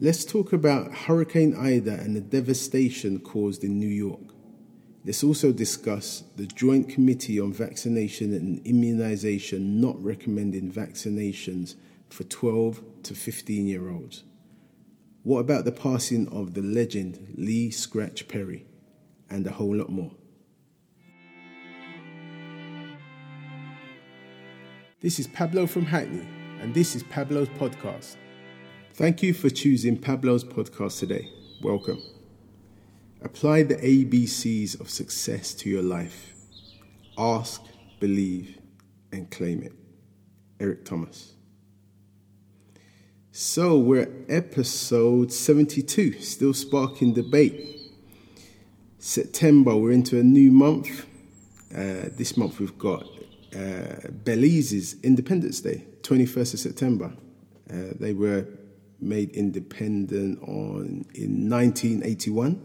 Let's talk about Hurricane Ida and the devastation caused in New York. Let's also discuss the Joint Committee on Vaccination and Immunisation not recommending vaccinations for 12 to 15-year-olds. What about the passing of the legend Lee Scratch Perry? And a whole lot more. This is Pablo from Hackney, and this is Pablo's podcast. Thank you for choosing Pablo's podcast today. Welcome. Apply the ABCs of success to your life. Ask, believe, and claim it. Eric Thomas. So we're at episode 72, still sparking debate. September, we're into a new month. This month we've got Belize's Independence Day, 21st of September. They were made independent in 1981,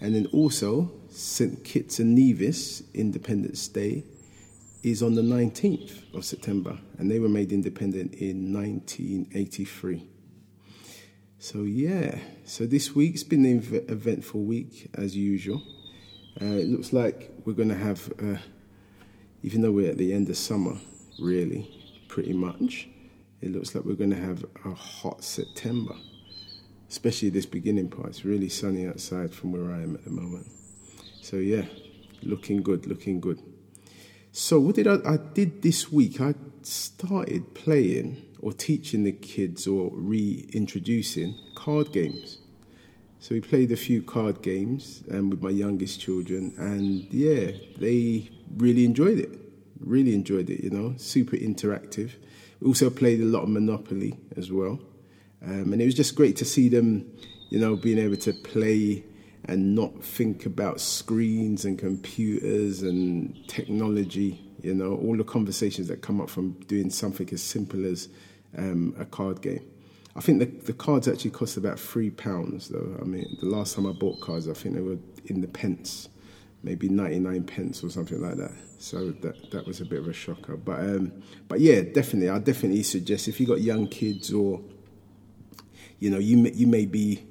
and then also St. Kitts and Nevis Independence Day is on the 19th of September, and they were made independent in 1983. So this week's been an eventful week as usual. It looks like we're going to have, even though we're at the end of summer, really, pretty much, it looks like we're going to have a hot September, especially this beginning part. It's really sunny outside from where I am at the moment. So yeah, looking good. So what did I did this week? I started playing or teaching the kids or reintroducing card games. So we played a few card games with my youngest children, and yeah, they really enjoyed it, you know, super interactive. We also played a lot of Monopoly as well. And it was just great to see them, you know, being able to play and not think about screens and computers and technology, you know, all the conversations that come up from doing something as simple as a card game. I think the cards actually cost about £3, though. I mean, the last time I bought cards, I think they were in the pence, maybe 99 pence or something like that. So that was a bit of a shocker. But yeah, definitely, I definitely suggest if you've got young kids or, you know, you may be,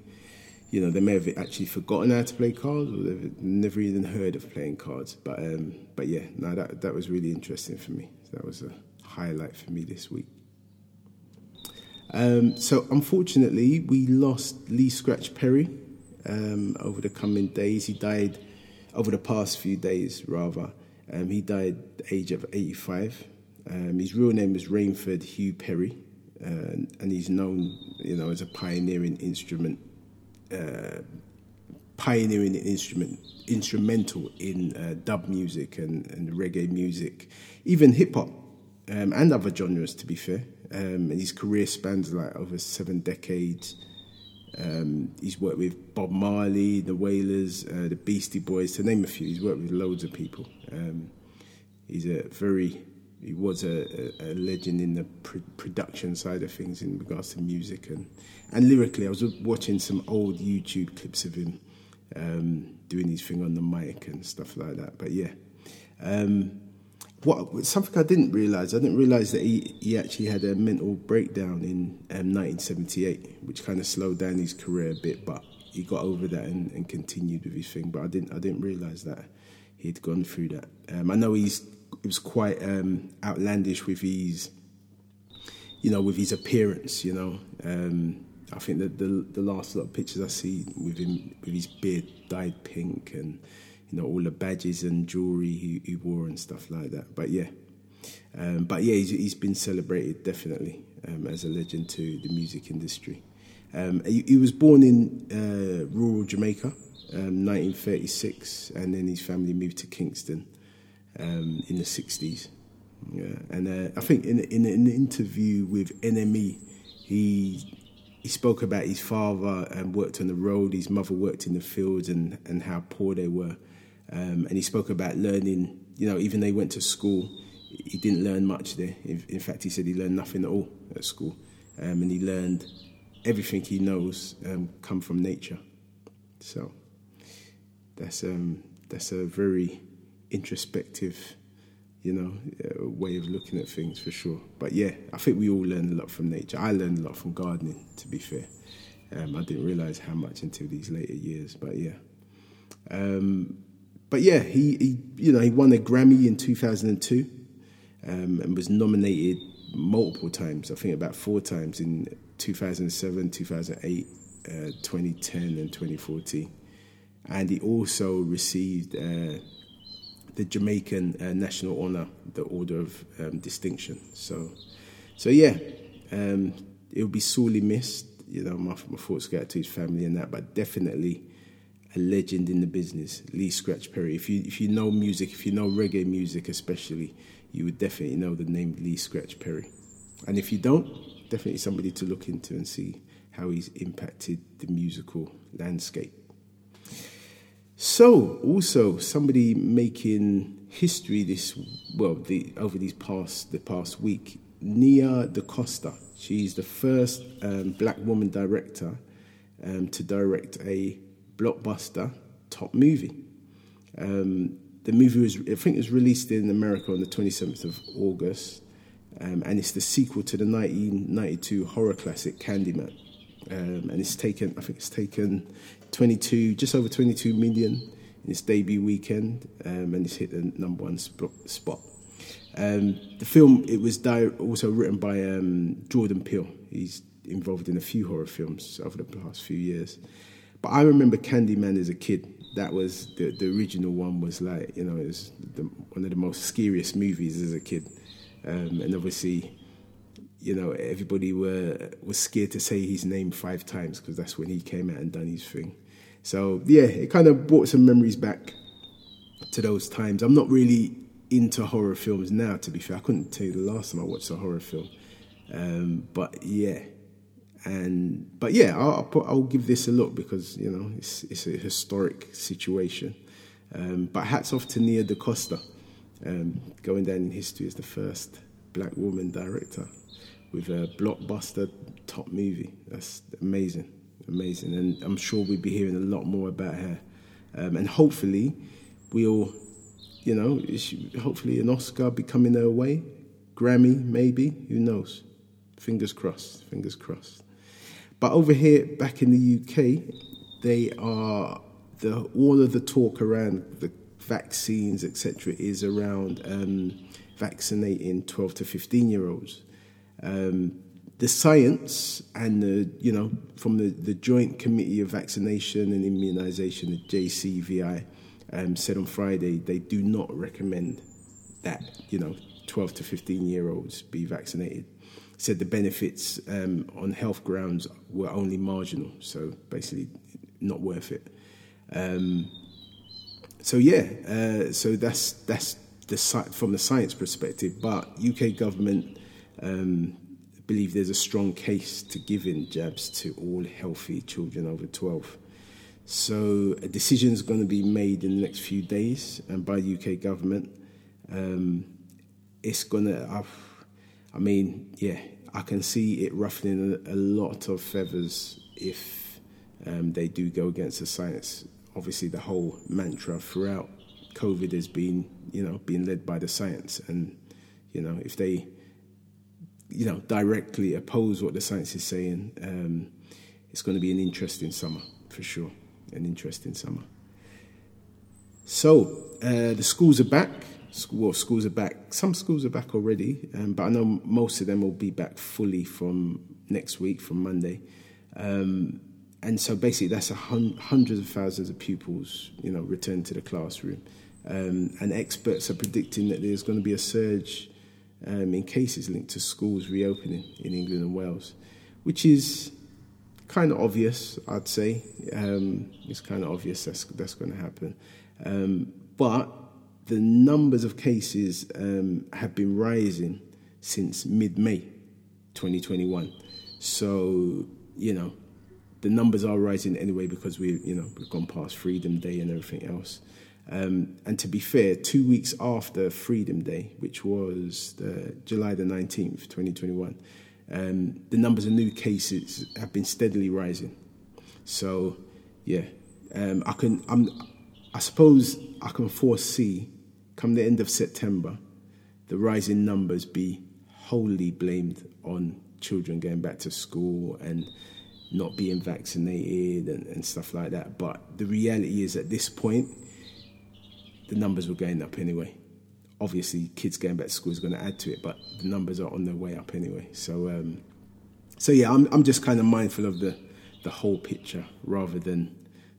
you know, they may have actually forgotten how to play cards, or they've never even heard of playing cards. But yeah, no, that was really interesting for me. That was a highlight for me this week. So unfortunately, we lost Lee Scratch Perry over the coming days. He died over the past few days, rather. He died at the age of 85. His real name was Rainford Hugh Perry, and he's known, you know, as a instrumental in dub music and reggae music, even hip-hop and other genres, to be fair. And his career spans like over 7 decades. He's worked with Bob Marley, the Wailers, the Beastie Boys, to name a few. He's worked with loads of people. He was a legend in the production side of things in regards to music and lyrically. I was watching some old YouTube clips of him doing his thing on the mic and stuff like that. But yeah, something I didn't realise that he actually had a mental breakdown in 1978, which kind of slowed down his career a bit. But he got over that and continued with his thing. But I didn't realise that he'd gone through that. I know It was quite outlandish with his, you know, with his appearance. You know, I think that the last lot of pictures I see with him, with his beard dyed pink, and you know all the badges and jewelry he wore and stuff like that. But yeah, he's been celebrated definitely as a legend to the music industry. He was born in rural Jamaica, 1936, and then his family moved to Kingston. In the 60s. Yeah. And I think in an interview with NME, he spoke about his father and worked on the road, his mother worked in the fields and how poor they were. And he spoke about learning, you know, even they went to school, he didn't learn much there. In fact, he said he learned nothing at all at school. And he learned everything he knows come from nature. So that's a very introspective, you know, way of looking at things for sure. But yeah, I think we all learn a lot from nature. I learned a lot from gardening, to be fair. I didn't realise how much until these later years, but yeah. But yeah, he won a Grammy in 2002 and was nominated multiple times, I think about 4 times in 2007, 2008, 2010 and 2014. And he also received the Jamaican National Honour, the Order of Distinction. So yeah, it'll be sorely missed. You know, my thoughts go out to his family and that, but definitely a legend in the business, Lee Scratch Perry. If you know music, if you know reggae music especially, you would definitely know the name Lee Scratch Perry. And if you don't, definitely somebody to look into and see how he's impacted the musical landscape. So, also somebody making history over the past week, Nia DaCosta. She's the first black woman director to direct a blockbuster top movie. The movie was released in America on the 27th of August, and it's the sequel to the 1992 horror classic Candyman. And it's taken just over 22 million in its debut weekend, and it's hit the number 1 spot. The film, it was also written by Jordan Peele. He's involved in a few horror films over the past few years. But I remember Candyman as a kid. That was the original one. Was like, you know, it was one of the most scariest movies as a kid, and obviously, you know, everybody was scared to say his name 5 times because that's when he came out and done his thing. So yeah, it kind of brought some memories back to those times. I'm not really into horror films now, to be fair. I couldn't tell you the last time I watched a horror film, but yeah. I'll give this a look because, you know, it's a historic situation. But hats off to Nia DaCosta, going down in history as the first black woman director with a blockbuster top movie. That's amazing, amazing. And I'm sure we'll be hearing a lot more about her. And hopefully we'll, you know, hopefully an Oscar be coming her way. Grammy, maybe, who knows? Fingers crossed. But over here, back in the UK, all of the talk around the vaccines, etc., is around vaccinating 12 to 15-year-olds. The science and from the Joint Committee on Vaccination and Immunisation, the JCVI, said on Friday they do not recommend that 12 to 15-year-olds be vaccinated. Said the benefits on health grounds were only marginal, so basically not worth it. So that's the site from the science perspective. But UK government believe there's a strong case to giving jabs to all healthy children over 12. So a decision's going to be made in the next few days, and by UK government, it's going to. I can see it ruffling a lot of feathers if they do go against the science. Obviously, the whole mantra throughout COVID has been, being led by the science. And, if they, directly oppose what the science is saying, it's going to be an interesting summer, for sure. An interesting summer. So, the schools are back. Well, schools are back. Some schools are back already, but I know most of them will be back fully from next week, from Monday. And so basically that's hundreds of thousands of pupils, return to the classroom. And experts are predicting that there's going to be a surge in cases linked to schools reopening in England and Wales, which is kind of obvious, I'd say. It's kind of obvious that's going to happen. But the numbers of cases have been rising since mid-May 2021. So, the numbers are rising anyway because we've gone past Freedom Day and everything else. And to be fair, 2 weeks after Freedom Day, which was July the 19th, 2021, the numbers of new cases have been steadily rising. So, yeah, I suppose I can foresee, come the end of September, the rise in numbers be wholly blamed on children going back to school and not being vaccinated and stuff like that. But the reality is, at this point, the numbers were going up anyway. Obviously, kids going back to school is going to add to it, but the numbers are on their way up anyway. So yeah, I'm just kind of mindful of the whole picture rather than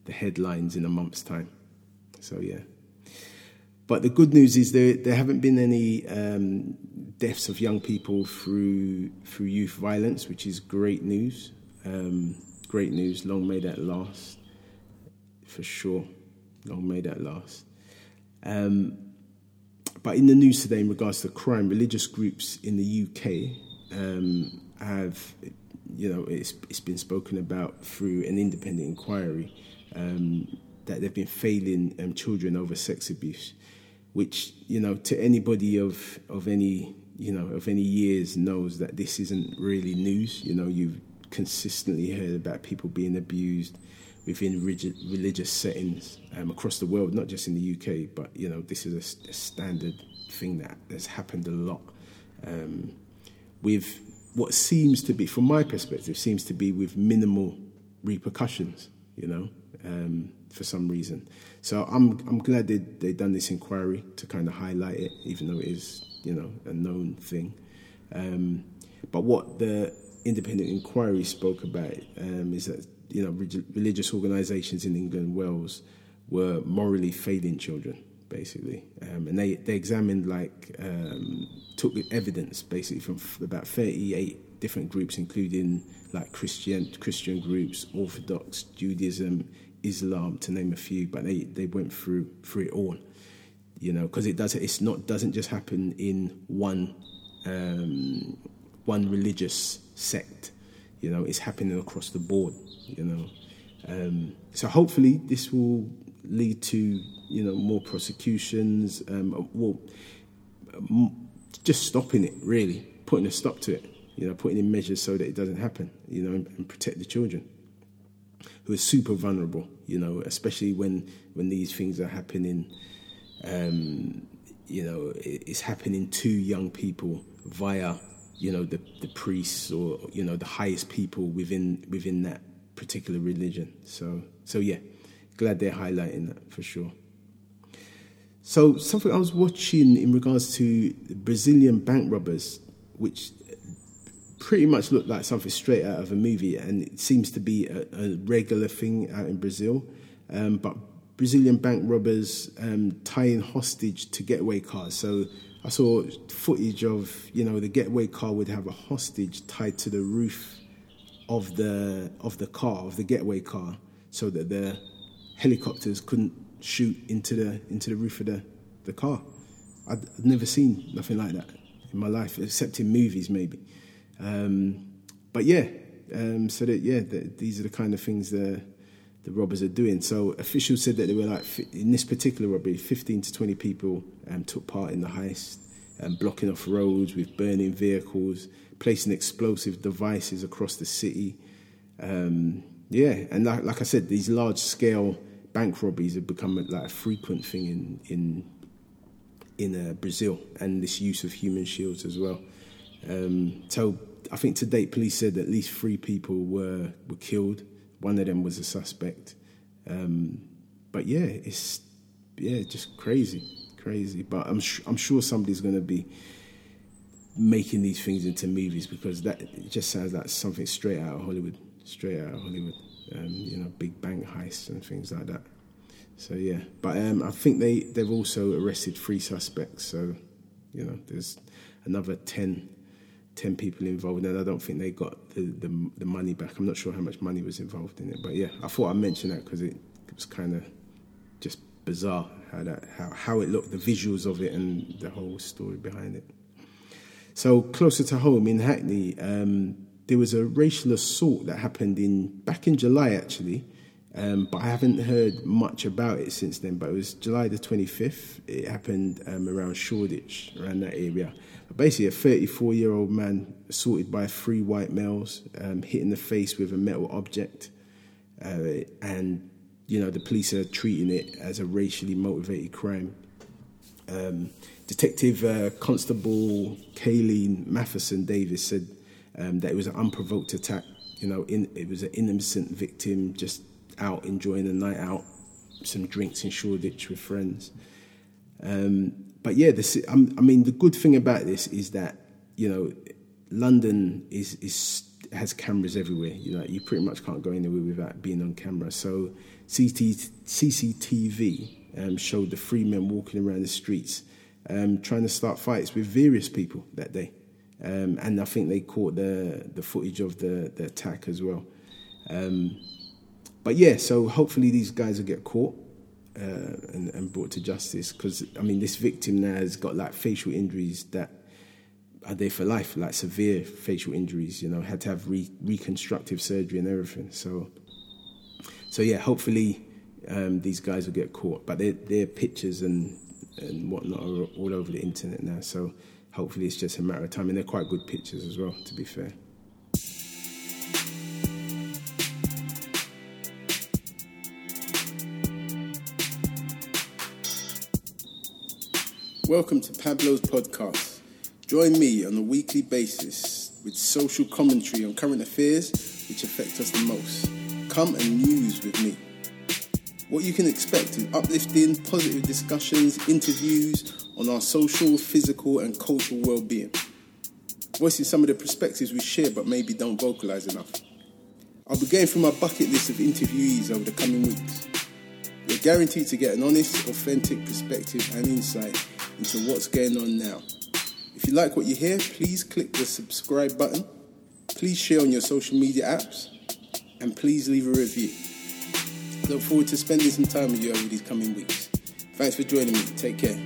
the headlines in a month's time. So yeah. But the good news is there haven't been any deaths of young people through youth violence, which is great news. Great news. Long may that last, for sure. Long may that last. But in the news today, in regards to crime, religious groups in the UK have, you know, it's been spoken about through an independent inquiry that they've been failing children over sex abuse, which, you know, to anybody of any years knows that this isn't really news. You know, you've consistently heard about people being abused within rigid religious settings across the world, not just in the UK, but, you know, this is a standard thing that has happened a lot with what seems to be, from my perspective, with minimal repercussions, you know, for some reason. So I'm glad they done this inquiry to kind of highlight it, even though it is, you know, a known thing. But what the independent inquiry spoke about is that, you know, religious organisations in England and Wales were morally failing children, basically. And they examined, took evidence, basically, from about 38 different groups, including, Christian groups, Orthodox, Judaism, Islam, to name a few. But they went through it all, you know, because it doesn't just happen in one religious sect. You know, it's happening across the board, you know. So hopefully this will lead to, you know, more prosecutions, just stopping it, really, putting a stop to it, you know, putting in measures so that it doesn't happen, you know, and protect the children who are super vulnerable, you know, especially when these things are happening, you know, it's happening to young people via, you know, the priests or, you know, the highest people within that particular religion. So yeah, glad they're highlighting that for sure. So something I was watching in regards to Brazilian bank robbers, which pretty much looked like something straight out of a movie, and it seems to be a regular thing out in Brazil. But Brazilian bank robbers tying hostage to getaway cars. So I saw footage of, you know, the getaway car would have a hostage tied to the roof of the getaway car, so that the helicopters couldn't shoot into the roof of the car. I've never seen nothing like that in my life, except in movies maybe. But yeah, so that, yeah, these are the kind of things that the robbers are doing. So officials said that they were, in this particular robbery, 15 to 20 people took part in the heist, blocking off roads with burning vehicles, placing explosive devices across the city. And like I said, these large-scale bank robberies have become a frequent thing in Brazil, and this use of human shields as well. So I think to date, police said at least 3 people were killed. One of them was a suspect. But yeah, it's just crazy. But I'm sure somebody's going to be making these things into movies, because that, it just sounds like something straight out of Hollywood, you know, big bang heists and things like that. So yeah, but I think they've also arrested 3 suspects. So, you know, there's another 10 people involved, and I don't think they got the money back. I'm not sure how much money was involved in it, but yeah, I thought I'd mention that because it was kind of just bizarre how it looked, the visuals of it and the whole story behind it. So closer to home, in Hackney, there was a racial assault that happened back in July actually, but I haven't heard much about it since then. But it was July the 25th. It happened around Shoreditch, around that area. Basically, a 34-year-old man assaulted by 3 white males, hit in the face with a metal object. And, you know, the police are treating it as a racially motivated crime. Detective Constable Kayleen Matheson Davis said that it was an unprovoked attack You know, it was an innocent victim just out enjoying a night out, some drinks in Shoreditch with friends. But yeah, the good thing about this is that, you know, London has cameras everywhere. You know, you pretty much can't go anywhere without being on camera. So CCTV showed the three men walking around the streets trying to start fights with various people that day. And I think they caught the footage of the attack as well. But yeah, so hopefully these guys will get caught and brought to justice, because, I mean, this victim now has got, like, facial injuries that are there for life, like severe facial injuries, you know, had to have reconstructive surgery and everything. So yeah, hopefully these guys will get caught. But their pictures and whatnot are all over the internet now, so hopefully it's just a matter of time. And they're quite good pictures as well, to be fair. Welcome to Pablo's podcast. Join me on a weekly basis with social commentary on current affairs which affect us the most. Come and muse with me. What you can expect is uplifting, positive discussions, interviews on our social, physical and cultural well-being, voicing some of the perspectives we share but maybe don't vocalise enough. I'll be going through my bucket list of interviewees over the coming weeks. You're guaranteed to get an honest, authentic perspective and insight into what's going on now. If you like what you hear, please click the subscribe button, please share on your social media apps and please leave a review. Look forward to spending some time with you over these coming weeks. Thanks for joining me. Take care.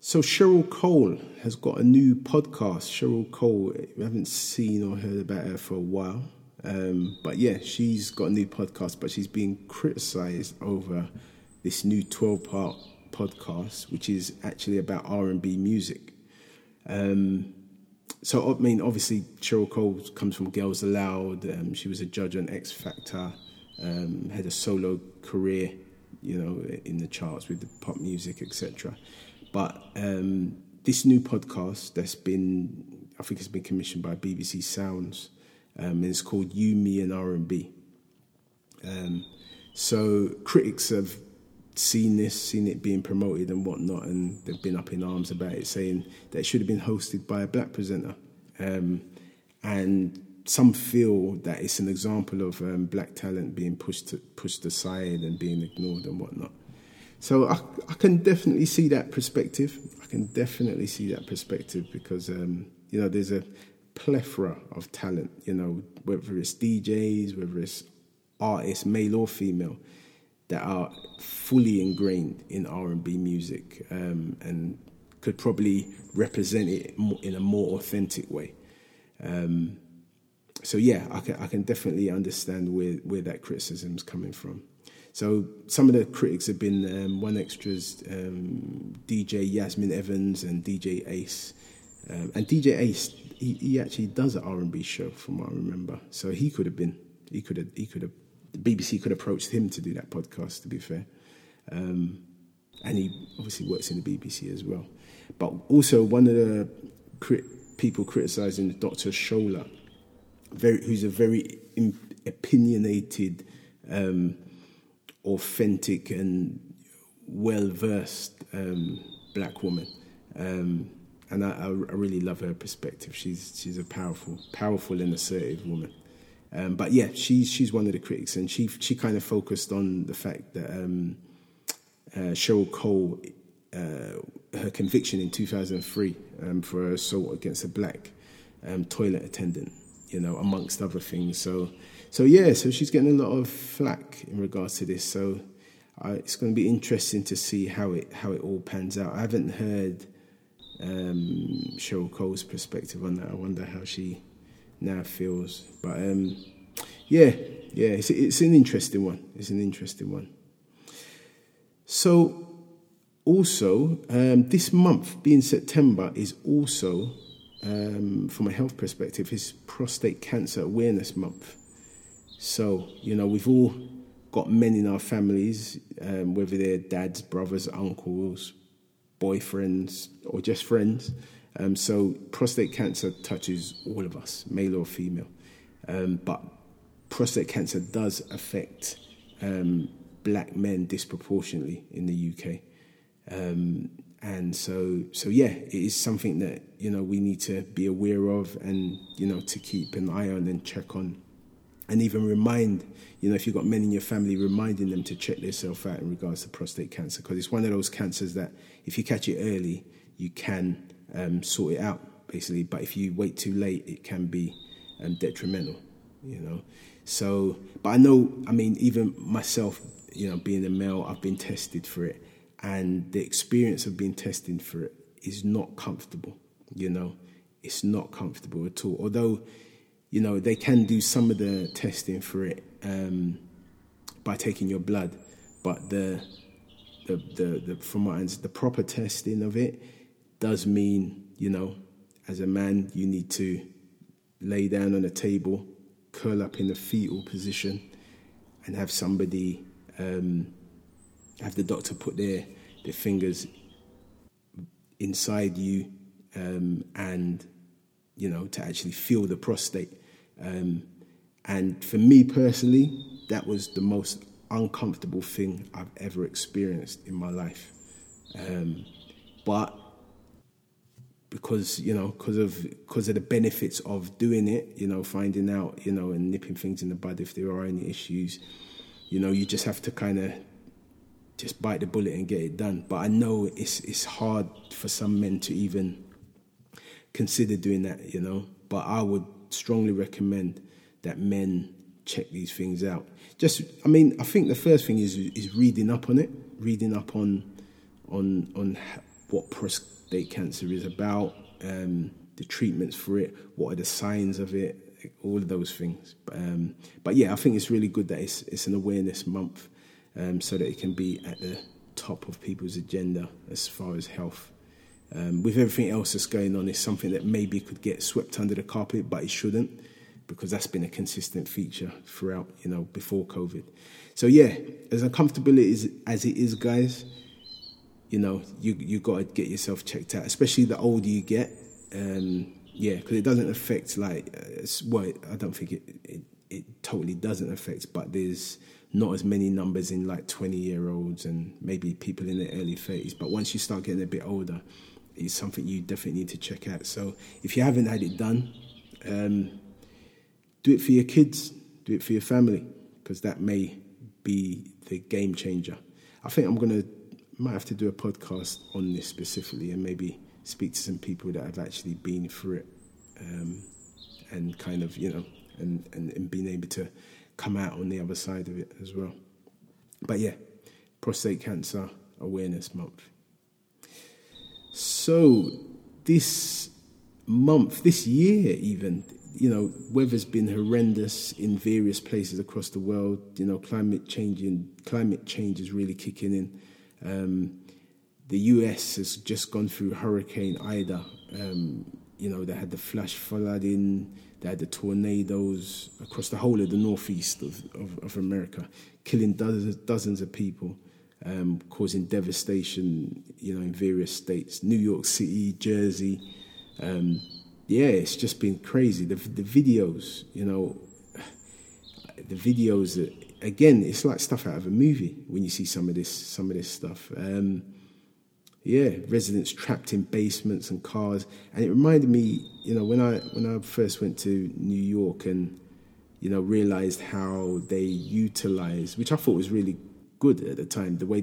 So Cheryl Cole has got a new podcast. Cheryl Cole, we haven't seen or heard about her for a while. But yeah, she's got a new podcast, but she's being criticised over this new 12-part podcast, which is actually about R&B music. So, I mean, obviously Cheryl Cole comes from Girls Aloud. She was a judge on X Factor, had a solo career, you know, in the charts with the pop music, etc. But this new podcast that's been, I think it's been commissioned by BBC Sounds, and it's called You, Me and R&B. So critics have seen it being promoted and whatnot, and they've been up in arms about it, saying that it should have been hosted by a black presenter. And some feel that it's an example of black talent being pushed aside and being ignored and whatnot. So I can definitely see that perspective. Because, you know, there's a plethora of talent, you know, whether it's DJs, whether it's artists, male or female, that are fully ingrained in R&B music and could probably represent it in a more authentic way. So, yeah, I can definitely understand where that criticism is coming from. So some of the critics have been One Extra's DJ Yasmin Evans and DJ Ace. And DJ Ace, he actually does an R&B show from what I remember. So the BBC could have approached him to do that podcast, to be fair. And he obviously works in the BBC as well. But also one of the people criticising Dr. Scholar, who's a very opinionated authentic and well-versed black woman, and I really love her perspective. She's a powerful and assertive woman, but yeah, she's one of the critics, and she kind of focused on the fact that Cheryl Cole, her conviction in 2003 for assault against a black toilet attendant, you know, amongst other things. So yeah, so she's getting a lot of flack in regards to this. So it's going to be interesting to see how it all pans out. I haven't heard Cheryl Cole's perspective on that. I wonder how she now feels. But yeah, it's an interesting one. So also this month, being September, is also from a health perspective, is Prostate Cancer Awareness Month. So, you know, we've all got men in our families, whether they're dads, brothers, uncles, boyfriends, or just friends. So prostate cancer touches all of us, male or female. But prostate cancer does affect black men disproportionately in the UK. And so, it is something that, you know, we need to be aware of and, you know, to keep an eye on and check on. And even remind, you know, if you've got men in your family, reminding them to check themselves out in regards to prostate cancer, because it's one of those cancers that if you catch it early, you can sort it out, basically. But if you wait too late, it can be detrimental, you know. So, but I know, I mean, even myself, you know, being a male, I've been tested for it. And the experience of being tested for it is not comfortable, you know. It's not comfortable at all. Although, you know, they can do some of the testing for it by taking your blood, but from my end, the proper testing of it does mean, you know, as a man, you need to lay down on a table, curl up in a fetal position, and have somebody, have the doctor put their fingers inside you, and, you know, to actually feel the prostate. And for me personally, that was the most uncomfortable thing I've ever experienced in my life. But because, you know, because of the benefits of doing it, you know, finding out, you know, and nipping things in the bud if there are any issues, you know, you just have to kind of just bite the bullet and get it done. But I know it's hard for some men to even consider doing that, you know, but I would strongly recommend that men check these things out. Just, I mean, I think the first thing is reading up on it, reading up on what prostate cancer is about, the treatments for it, what are the signs of it, all of those things. But yeah, I think it's really good that it's an awareness month, so that it can be at the top of people's agenda as far as health. With everything else that's going on, it's something that maybe could get swept under the carpet, but it shouldn't, because that's been a consistent feature throughout, you know, before COVID. So yeah, as uncomfortable as it is, guys, you know, you got to get yourself checked out, especially the older you get. Yeah, because it doesn't affect I don't think it totally doesn't affect, but there's not as many numbers in like 20-year-olds and maybe people in their early 30s. But once you start getting a bit older, it's something you definitely need to check out. So if you haven't had it done, do it for your kids, do it for your family, because that may be the game changer. I think might have to do a podcast on this specifically and maybe speak to some people that have actually been through it, and kind of, you know, and being able to come out on the other side of it as well. But yeah, prostate cancer awareness month. So this month, this year even, you know, weather's been horrendous in various places across the world. You know, climate change is really kicking in. The US has just gone through Hurricane Ida. You know, they had the flash flooding, they had the tornadoes across the whole of the northeast of America, killing dozens of people. Causing devastation, you know, in various states, New York City, Jersey. Yeah, it's just been crazy. The videos, you know, again, it's like stuff out of a movie when you see some of this stuff. Yeah, residents trapped in basements and cars, and it reminded me, you know, when I first went to New York and, you know, realized how they utilized, which I thought was really good at the time, the way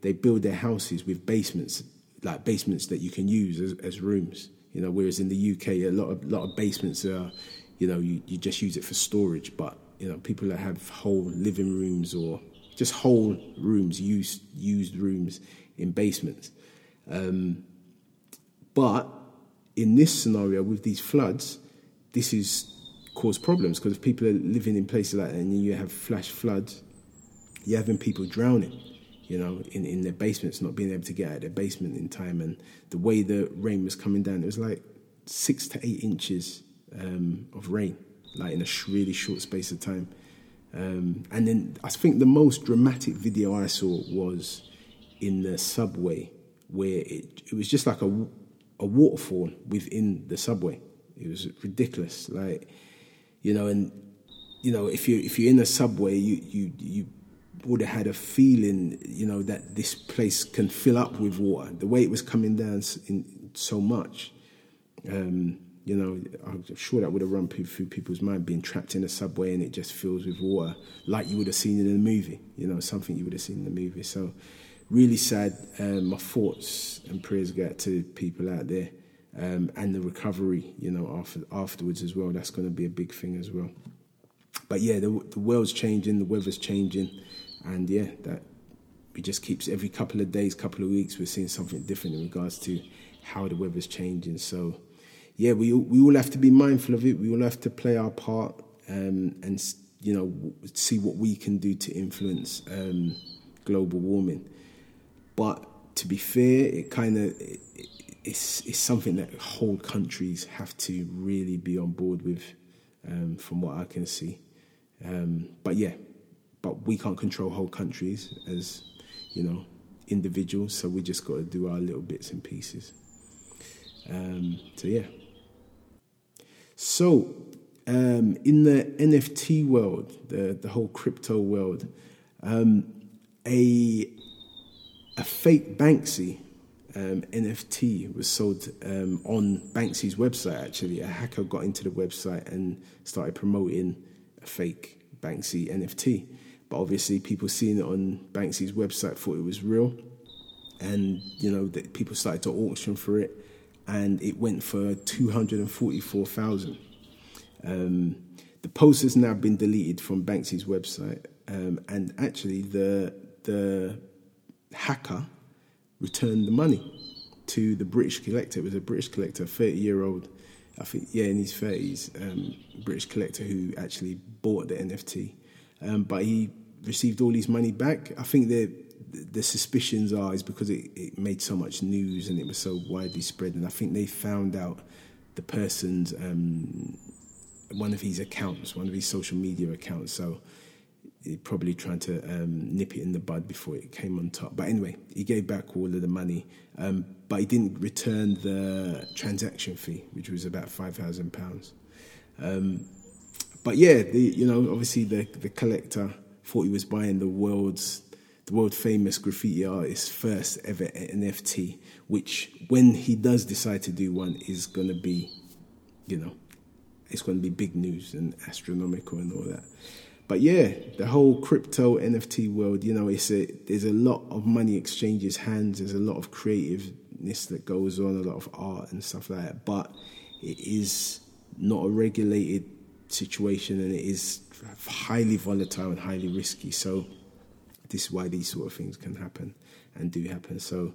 they build their houses with basements, like basements that you can use as rooms, you know, whereas in the UK a lot of basements are, you know, you just use it for storage. But, you know, people that have whole living rooms or just whole rooms, used rooms in basements. But in this scenario with these floods, this is caused problems, because if people are living in places like that and you have flash floods, you're having people drowning, you know, in their basements, not being able to get out of their basement in time. And the way the rain was coming down, it was like 6 to 8 inches of rain, like in a really short space of time. And then I think the most dramatic video I saw was in the subway, where it was just like a waterfall within the subway. It was ridiculous, like, you know. And you know, if you're in a subway, you would have had a feeling, you know, that this place can fill up with water. The way it was coming down in so much, you know, I'm sure that would have run through people's mind, being trapped in a subway and it just fills with water, like you would have seen in a movie, you know, something you would have seen in a movie. So really sad. My thoughts and prayers go out to people out there, and the recovery, you know, afterwards as well. That's going to be a big thing as well. But yeah, the world's changing, the weather's changing, and yeah, that it just keeps every couple of days, couple of weeks, we're seeing something different in regards to how the weather's changing. So yeah, we all have to be mindful of it. We all have to play our part, and you know, see what we can do to influence global warming. But to be fair, it's something that whole countries have to really be on board with. From what I can see, but we can't control whole countries, as you know, individuals. So we just got to do our little bits and pieces. So in the NFT world, the whole crypto world, a fake Banksy NFT was sold on Banksy's website. Actually, a hacker got into the website and started promoting a fake Banksy NFT. But obviously, people seeing it on Banksy's website thought it was real, and you know that people started to auction for it, and it went for $244,000. The post has now been deleted from Banksy's website, and actually, the hacker returned the money to the British collector. It was a British collector, 30-year-old, I think, yeah, in his 30s, British collector who actually bought the NFT. But he received all his money back. I think the suspicions are is because it made so much news and it was so widely spread. And I think they found out the person's, one of his accounts, one of his social media accounts. So probably trying to nip it in the bud before it came on top. But anyway, he gave back all of the money, but he didn't return the transaction fee, which was about £5,000. But yeah, obviously the collector thought he was buying the world famous graffiti artist's first ever NFT, which when he does decide to do one is going to be, you know, it's going to be big news and astronomical and all that. But yeah, the whole crypto NFT world, you know, there's a lot of money exchanges hands. There's a lot of creativeness that goes on, a lot of art and stuff like that. But it is not a regulated situation, and it is highly volatile and highly risky. So this is why these sort of things can happen and do happen. So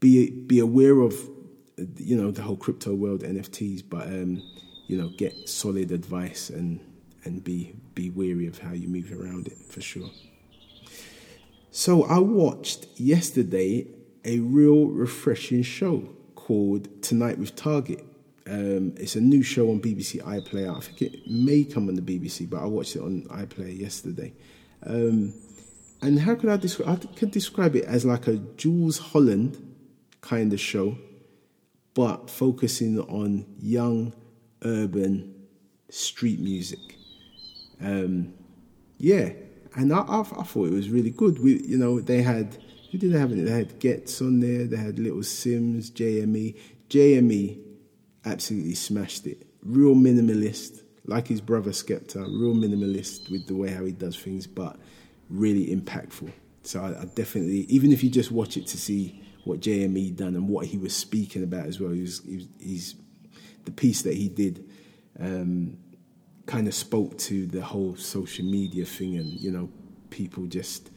be aware of, you know, the whole crypto world, NFTs, but you know, get solid advice and be wary of how you move around it, for sure. So I watched yesterday a real refreshing show called Tonight with Target. It's a new show on BBC iPlayer. I think it may come on the BBC, but I watched it on iPlayer yesterday. And how could I describe? I could describe it as like a Jools Holland kind of show, but focusing on young, urban street music. And I thought it was really good. They had Getz on there, they had Little Sims, JME absolutely smashed it. Real minimalist, like his brother Skepta, real minimalist with the way how he does things, but really impactful. So I definitely, even if you just watch it to see what JME done and what he was speaking about as well, he's the piece that he did kind of spoke to the whole social media thing, and you know, people just,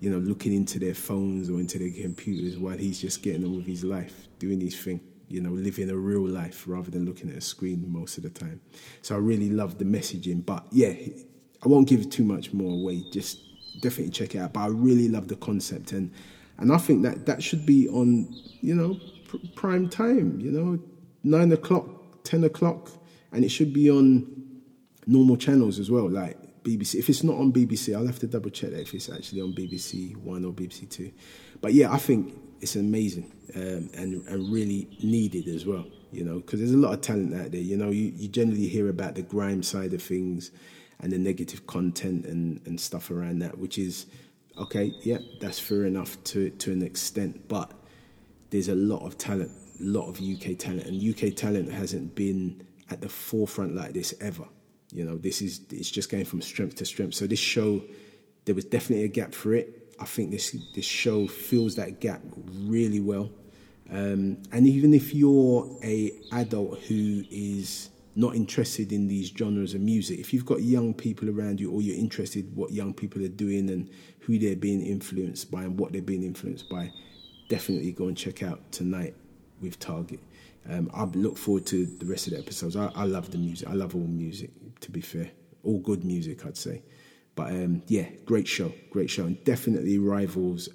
you know, looking into their phones or into their computers while he's just getting on with his life, doing his thing, you know, living a real life rather than looking at a screen most of the time. So I really loved the messaging, but yeah, I won't give too much more away. Just definitely check it out. But I really love the concept, and I think that should be on, you know, prime time, you know, 9 o'clock, 10 o'clock, and it should be on normal channels as well, like BBC. If it's not on BBC, I'll have to double check that if it's actually on BBC One or BBC Two. But yeah, I think it's amazing and really needed as well, you know, because there's a lot of talent out there. You know, you generally hear about the grime side of things and the negative content and stuff around that, which is, okay, yeah, that's fair enough to an extent, but there's a lot of talent, a lot of UK talent, and UK talent hasn't been at the forefront like this ever. You know, it's just going from strength to strength. So this show, there was definitely a gap for it. I think this show fills that gap really well. And even if you're a adult who is not interested in these genres of music, if you've got young people around you or you're interested in what young people are doing and who they're being influenced by and what they're being influenced by, definitely go and check out Tonight with Target. I look forward to the rest of the episodes. I love the music. I love all music, to be fair. All good music, I'd say. But yeah, great show. Great show. And definitely rivals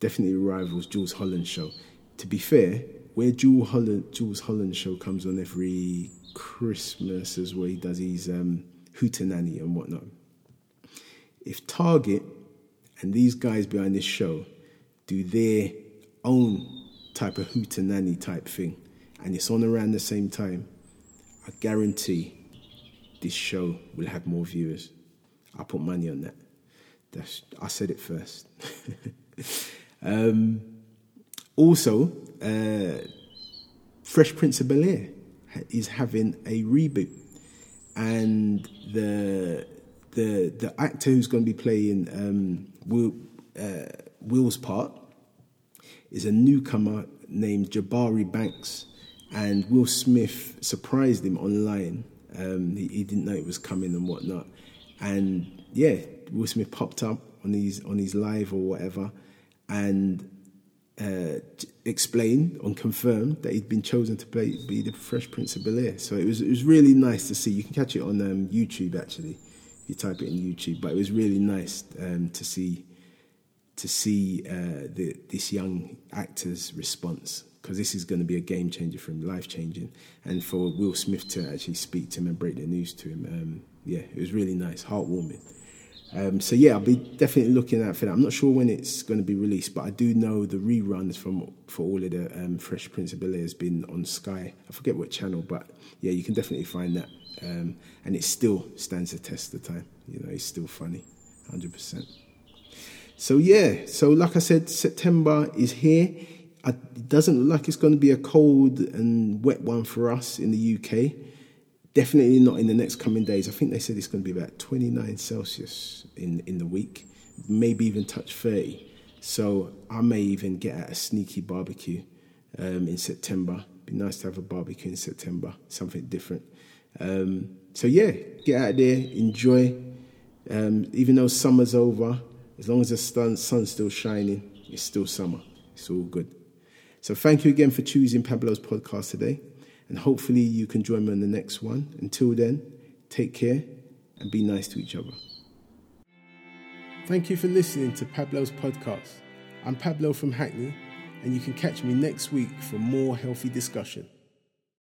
Jools Holland's show. To be fair, where Jools Holland's show comes on every Christmas is where he does his hootenanny and whatnot. If Target and these guys behind this show do their own type of hootenanny type thing, and it's on around the same time, I guarantee this show will have more viewers. I put money on that. I said it first. Also, Fresh Prince of Bel Air is having a reboot, and the actor who's going to be playing Will's part is a newcomer named Jabari Banks, and Will Smith surprised him online. He didn't know it was coming and whatnot. And yeah, Will Smith popped up on his live or whatever and explained and confirmed that he'd been chosen to be the Fresh Prince of Bel Air. So it was really nice to see. You can catch it on YouTube actually, if you type it in YouTube. But it was really nice to see this young actor's response, because this is going to be a game changer for him, life changing, and for Will Smith to actually speak to him and break the news to him, it was really nice, heartwarming. So yeah, I'll be definitely looking out for that. I'm not sure when it's going to be released, but I do know the reruns for all of the Fresh Prince of Bel Air has been on Sky. I forget what channel, but yeah, you can definitely find that, and it still stands the test of time. You know, it's still funny, 100%. So yeah, so like I said, September is here. It doesn't look like it's going to be a cold and wet one for us in the UK. Definitely not in the next coming days. I think they said it's going to be about 29 Celsius in the week, maybe even touch 30. So I may even get at a sneaky barbecue in September. It'd be nice to have a barbecue in September, something different. So yeah, get out there, enjoy. Even though summer's over, as long as the sun's still shining, it's still summer. It's all good. So thank you again for choosing Pablo's podcast today. And hopefully you can join me on the next one. Until then, take care and be nice to each other. Thank you for listening to Pablo's podcast. I'm Pablo from Hackney, and you can catch me next week for more healthy discussion.